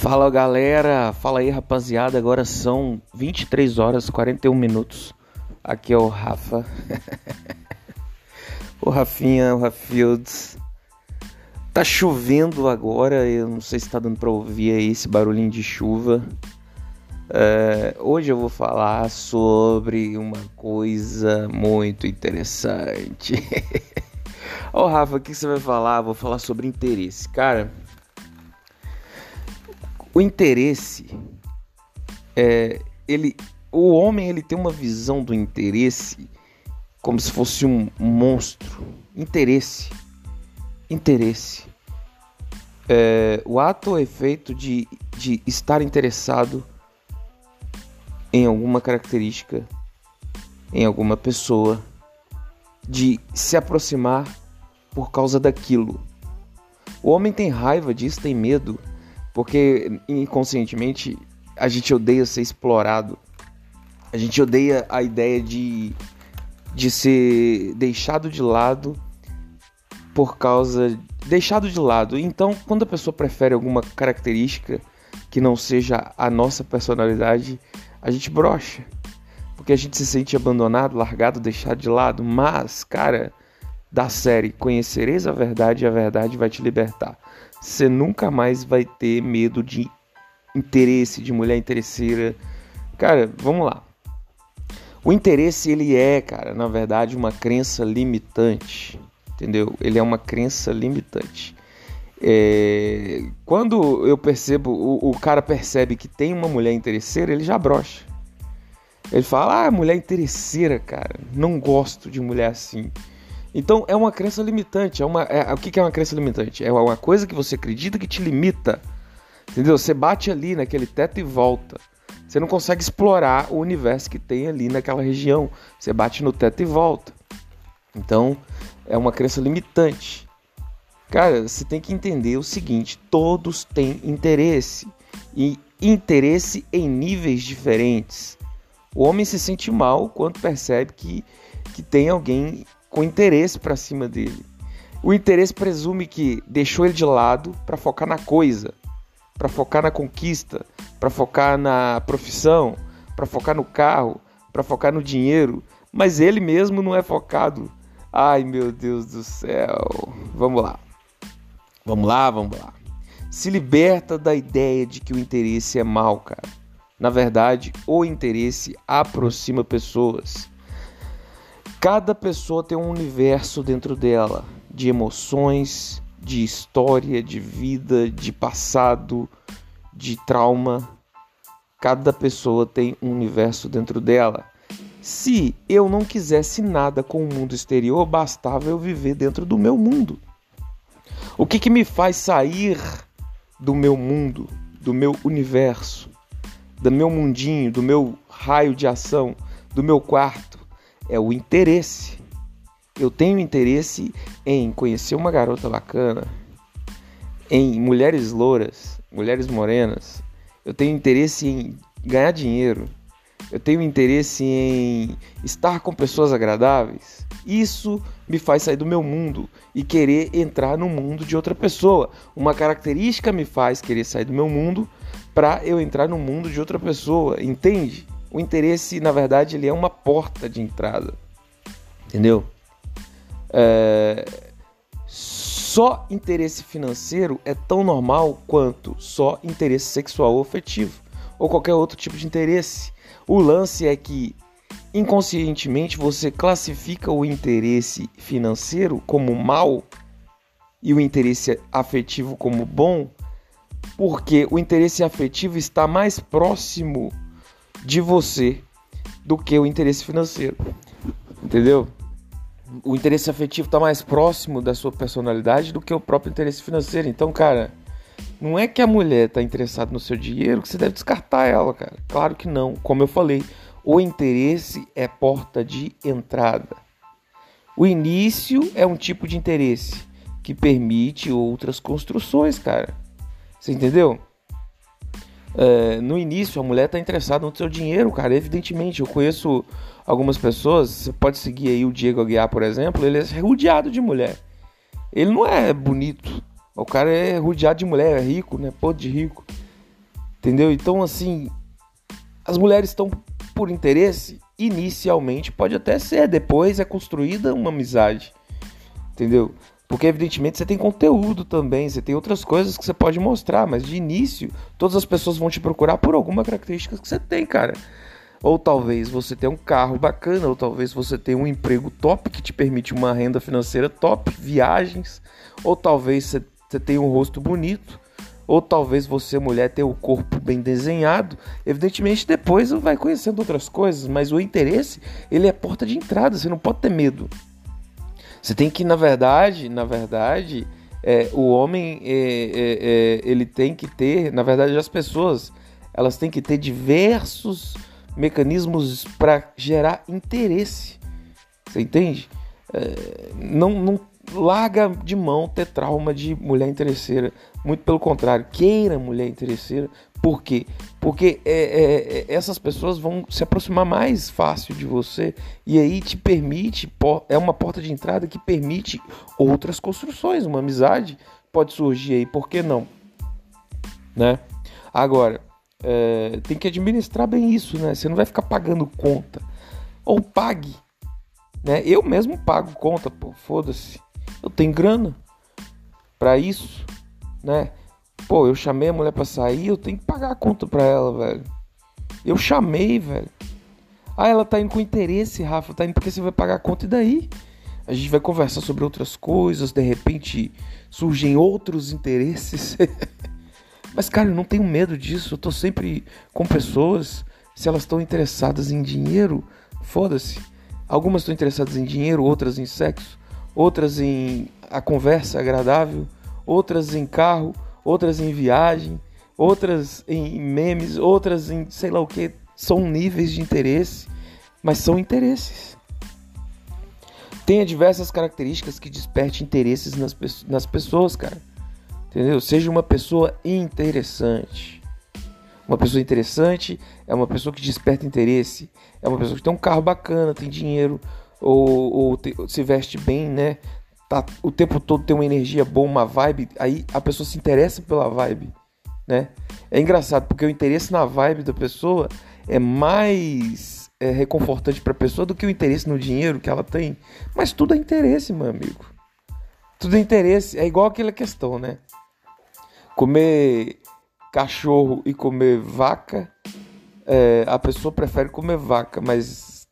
Fala galera, fala aí rapaziada, agora são 23h41, aqui é o Rafa, o Rafinha, o Rafields. Tá chovendo agora, eu não sei se tá dando pra ouvir aí esse barulhinho de chuva. Hoje eu vou falar sobre uma coisa muito interessante. Ô Rafa, o que você vai falar? Vou falar sobre interesse, cara. O interesse, o homem ele tem uma visão do interesse como se fosse um monstro. Interesse. O ato ou efeito de estar interessado em alguma característica, em alguma pessoa, de se aproximar por causa daquilo. O homem tem raiva disso, tem medo. Porque inconscientemente a gente odeia ser explorado. A gente odeia a ideia de ser deixado de lado por causa... Deixado de lado. Então, quando a pessoa prefere alguma característica que não seja a nossa personalidade, a gente brocha. Porque a gente se sente abandonado, largado, deixado de lado. Mas, cara, da série Conhecereis a Verdade e a Verdade vai te libertar. Você nunca mais vai ter medo de interesse, de mulher interesseira. Cara, vamos lá. O interesse, ele é, cara, na verdade, uma crença limitante. Entendeu? Ele é uma crença limitante. Quando eu percebo, o cara percebe que tem uma mulher interesseira, ele já brocha. Ele fala, mulher interesseira, cara. Não gosto de mulher assim. Então, é uma crença limitante. O que é uma crença limitante? É uma coisa que você acredita que te limita. Entendeu? Você bate ali naquele teto e volta. Você não consegue explorar o universo que tem ali naquela região. Você bate no teto e volta. Então, é uma crença limitante. Cara, você tem que entender o seguinte. Todos têm interesse. E interesse em níveis diferentes. O homem se sente mal quando percebe que tem alguém com interesse pra cima dele. O interesse presume que deixou ele de lado pra focar na coisa, pra focar na conquista, pra focar na profissão, pra focar no carro, pra focar no dinheiro, mas ele mesmo não é focado. Ai, meu Deus do céu. Vamos lá. Se liberta da ideia de que o interesse é mal, cara. Na verdade, o interesse aproxima pessoas. Cada pessoa tem um universo dentro dela, de emoções, de história, de vida, de passado, de trauma. Cada pessoa tem um universo dentro dela. Se eu não quisesse nada com o mundo exterior, bastava eu viver dentro do meu mundo. O que me faz sair do meu mundo, do meu universo, do meu mundinho, do meu raio de ação, do meu quarto? É o interesse. Eu tenho interesse em conhecer uma garota bacana, em mulheres louras, mulheres morenas. Eu tenho interesse em ganhar dinheiro. Eu tenho interesse em estar com pessoas agradáveis. Isso me faz sair do meu mundo e querer entrar no mundo de outra pessoa. Uma característica me faz querer sair do meu mundo para eu entrar no mundo de outra pessoa, entende? O interesse, na verdade, ele é uma porta de entrada, entendeu? Só interesse financeiro é tão normal quanto só interesse sexual ou afetivo, ou qualquer outro tipo de interesse. O lance é que, inconscientemente, você classifica o interesse financeiro como mal e o interesse afetivo como bom, porque o interesse afetivo está mais próximo de você do que o interesse financeiro, entendeu? O interesse afetivo está mais próximo da sua personalidade do que o próprio interesse financeiro. Então, cara, não é que a mulher está interessada no seu dinheiro que você deve descartar ela, cara. Claro que não. Como eu falei, o interesse é porta de entrada. O início é um tipo de interesse que permite outras construções, cara. Você entendeu? No início, a mulher tá interessada no seu dinheiro, cara, evidentemente. Eu conheço algumas pessoas, você pode seguir aí o Diego Aguiar, por exemplo, ele é rodeado de mulher. Ele não é bonito, o cara é rodeado de mulher, é rico, né, podre de rico. Entendeu? Então, assim, as mulheres estão por interesse inicialmente, pode até ser, depois é construída uma amizade, entendeu? Porque, evidentemente, você tem conteúdo também, você tem outras coisas que você pode mostrar, mas de início, todas as pessoas vão te procurar por alguma característica que você tem, cara. Ou talvez você tenha um carro bacana, ou talvez você tenha um emprego top que te permite uma renda financeira top, viagens, ou talvez você tenha um rosto bonito, ou talvez você, mulher, tenha o corpo bem desenhado. Evidentemente, depois vai conhecendo outras coisas, mas o interesse, ele é a porta de entrada, você não pode ter medo. Você tem que, na verdade, o homem, ele tem que ter, na verdade, as pessoas, elas têm que ter diversos mecanismos para gerar interesse. Você entende? Não larga de mão ter trauma de mulher interesseira. Muito pelo contrário, queira mulher interesseira. Por quê? Porque essas pessoas vão se aproximar mais fácil de você e aí te permite, é uma porta de entrada que permite outras construções. Uma amizade pode surgir aí, por que não? Né? Agora, tem que administrar bem isso, né? Você não vai ficar pagando conta. Ou pague. Né? Eu mesmo pago conta, pô, foda-se. Eu tenho grana pra isso, né? Pô, eu chamei a mulher pra sair, eu tenho que pagar a conta pra ela, velho. Eu chamei, velho. Ah, ela tá indo com interesse, Rafa. Tá indo porque você vai pagar a conta, e daí? A gente vai conversar sobre outras coisas, de repente surgem outros interesses. Mas, cara, eu não tenho medo disso. Eu tô sempre com pessoas, se elas estão interessadas em dinheiro, foda-se. Algumas estão interessadas em dinheiro, outras em sexo, outras em a conversa agradável, outras em carro, outras em viagem, outras em memes, outras em sei lá o que. São níveis de interesse, mas são interesses. Tenha diversas características que desperte interesses nas pessoas, cara. Entendeu? Seja uma pessoa interessante. Uma pessoa interessante é uma pessoa que desperta interesse, é uma pessoa que tem um carro bacana, tem dinheiro, ou se veste bem, né? Tá, o tempo todo tem uma energia boa, uma vibe, aí a pessoa se interessa pela vibe, né? É engraçado, porque o interesse na vibe da pessoa é mais reconfortante para a pessoa do que o interesse no dinheiro que ela tem. Mas tudo é interesse, meu amigo. Tudo é interesse, é igual aquela questão, né? Comer cachorro e comer vaca, a pessoa prefere comer vaca, mas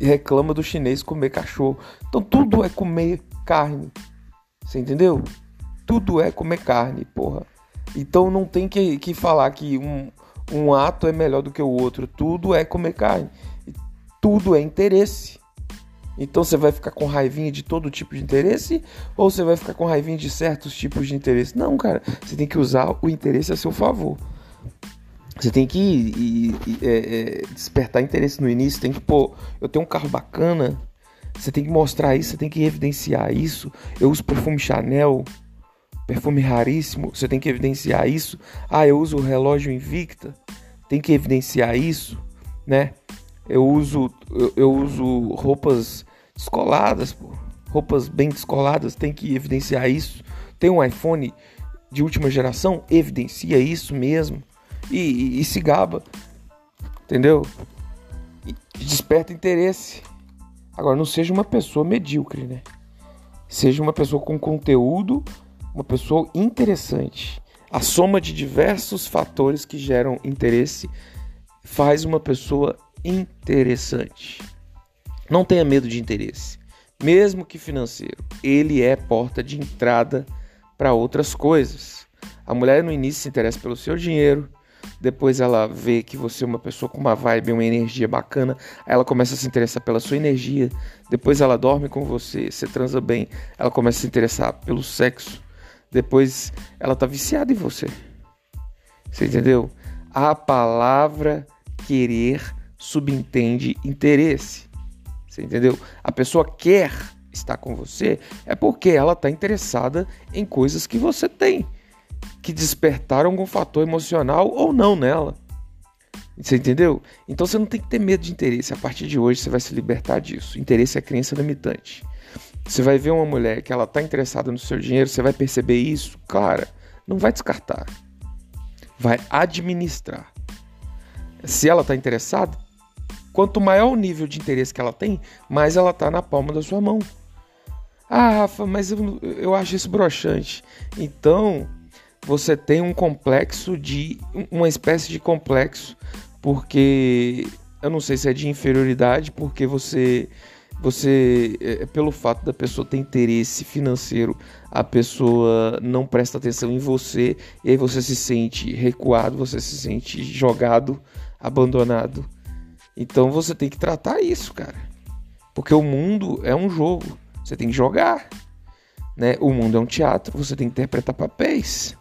reclama do chinês comer cachorro. Então tudo é comer carne, você entendeu? Tudo é comer carne, porra. Então não tem que falar que um ato é melhor do que o outro. Tudo é comer carne, tudo é interesse. Então você vai ficar com raivinha de todo tipo de interesse, ou você vai ficar com raivinha de certos tipos de interesse? Não, cara. Você tem que usar o interesse a seu favor. Você tem que despertar interesse no início. Tem que, pô, eu tenho um carro bacana. Você tem que mostrar isso, você tem que evidenciar isso. Eu uso perfume Chanel, perfume raríssimo. Você tem que evidenciar isso. Ah, eu uso o relógio Invicta. Tem que evidenciar isso, né? Eu uso roupas descoladas, pô. Roupas bem descoladas, tem que evidenciar isso. Tem um iPhone de última geração, evidencia isso mesmo. E se gaba, entendeu? E desperta interesse. Agora, não seja uma pessoa medíocre, né? Seja uma pessoa com conteúdo, uma pessoa interessante. A soma de diversos fatores que geram interesse faz uma pessoa interessante. Não tenha medo de interesse, mesmo que financeiro. Ele é porta de entrada para outras coisas. A mulher no início se interessa pelo seu dinheiro, depois ela vê que você é uma pessoa com uma vibe, uma energia bacana, aí ela começa a se interessar pela sua energia, depois ela dorme com você, você transa bem, ela começa a se interessar pelo sexo, depois ela tá viciada em você. Você entendeu? A palavra querer subentende interesse, você entendeu? A pessoa quer estar com você é porque ela está interessada em coisas que você tem, que despertaram algum fator emocional ou não nela, você entendeu? Então você não tem que ter medo de interesse. A partir de hoje você vai se libertar disso. Interesse é crença limitante. Você vai ver uma mulher que ela está interessada no seu dinheiro, você vai perceber isso, cara, não vai descartar. vai administrar. Se ela está interessada, quanto maior o nível de interesse que ela tem, mais ela está na palma da sua mão. Ah, Rafa, mas eu acho isso broxante. Então, você tem um complexo uma espécie de complexo, porque eu não sei se é de inferioridade, porque pelo fato da pessoa ter interesse financeiro, a pessoa não presta atenção em você, e aí você se sente recuado, você se sente jogado, abandonado. Então você tem que tratar isso, cara. Porque o mundo é um jogo, você tem que jogar, né? O mundo é um teatro, você tem que interpretar papéis.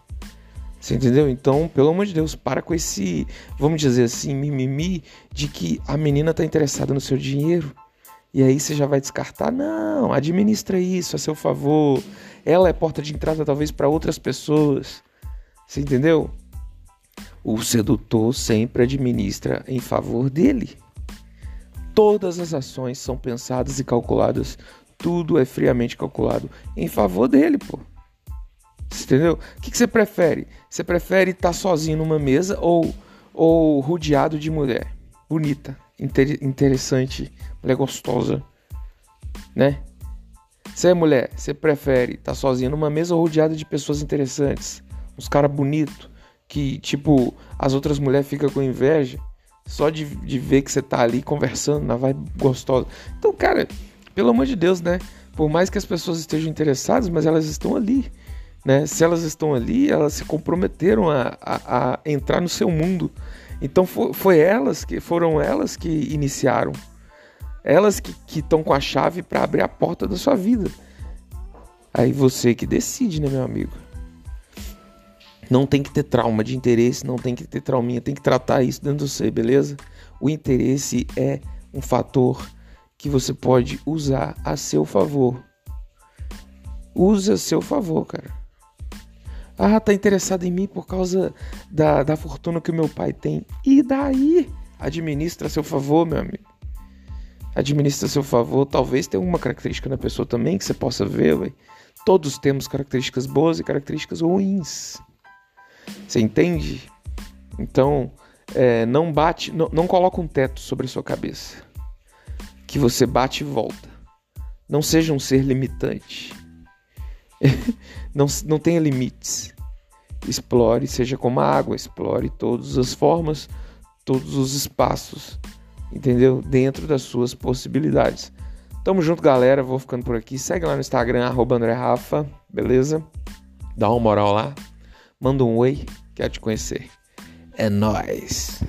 Você entendeu? Então, pelo amor de Deus, para com esse, vamos dizer assim, mimimi de que a menina tá interessada no seu dinheiro. E aí você já vai descartar. Não, administra isso a seu favor. Ela é porta de entrada talvez para outras pessoas. Você entendeu? O sedutor sempre administra em favor dele. Todas as ações são pensadas e calculadas. Tudo é friamente calculado em favor dele, pô. Você entendeu? O que você prefere? Você prefere estar sozinho numa mesa ou rodeado de mulher bonita, interessante, mulher gostosa, né? Você é mulher, você prefere estar sozinha numa mesa ou rodeada de pessoas interessantes, uns caras bonitos, que tipo, as outras mulheres ficam com inveja só de ver que você tá ali conversando na vibe gostosa. Então, cara, pelo amor de Deus, né? Por mais que as pessoas estejam interessadas, mas elas estão ali, né? Se elas estão ali, elas se comprometeram a entrar no seu mundo. Então foram elas que iniciaram, elas que estão com a chave para abrir a porta da sua vida. Aí você que decide, né, meu amigo? Não tem que ter trauma de interesse, não tem que ter trauminha, tem que tratar isso dentro do seu, beleza? O interesse é um fator que você pode usar a seu favor. Use a seu favor, cara. Ah, tá interessado em mim por causa da fortuna que o meu pai tem. E daí? Administra a seu favor, meu amigo. Administra a seu favor. Talvez tenha alguma característica na pessoa também que você possa ver, velho. Todos temos características boas e características ruins. Você entende? Então, não bate, não coloca um teto sobre a sua cabeça. Que você bate e volta. Não seja um ser limitante. Não tenha limites. Explore, seja como a água, explore todas as formas, todos os espaços, entendeu? Dentro das suas possibilidades. Tamo junto, galera, vou ficando por aqui. Segue lá no Instagram, @AndréRafa, beleza? Dá uma moral lá, manda um oi, quero te conhecer. É nóis!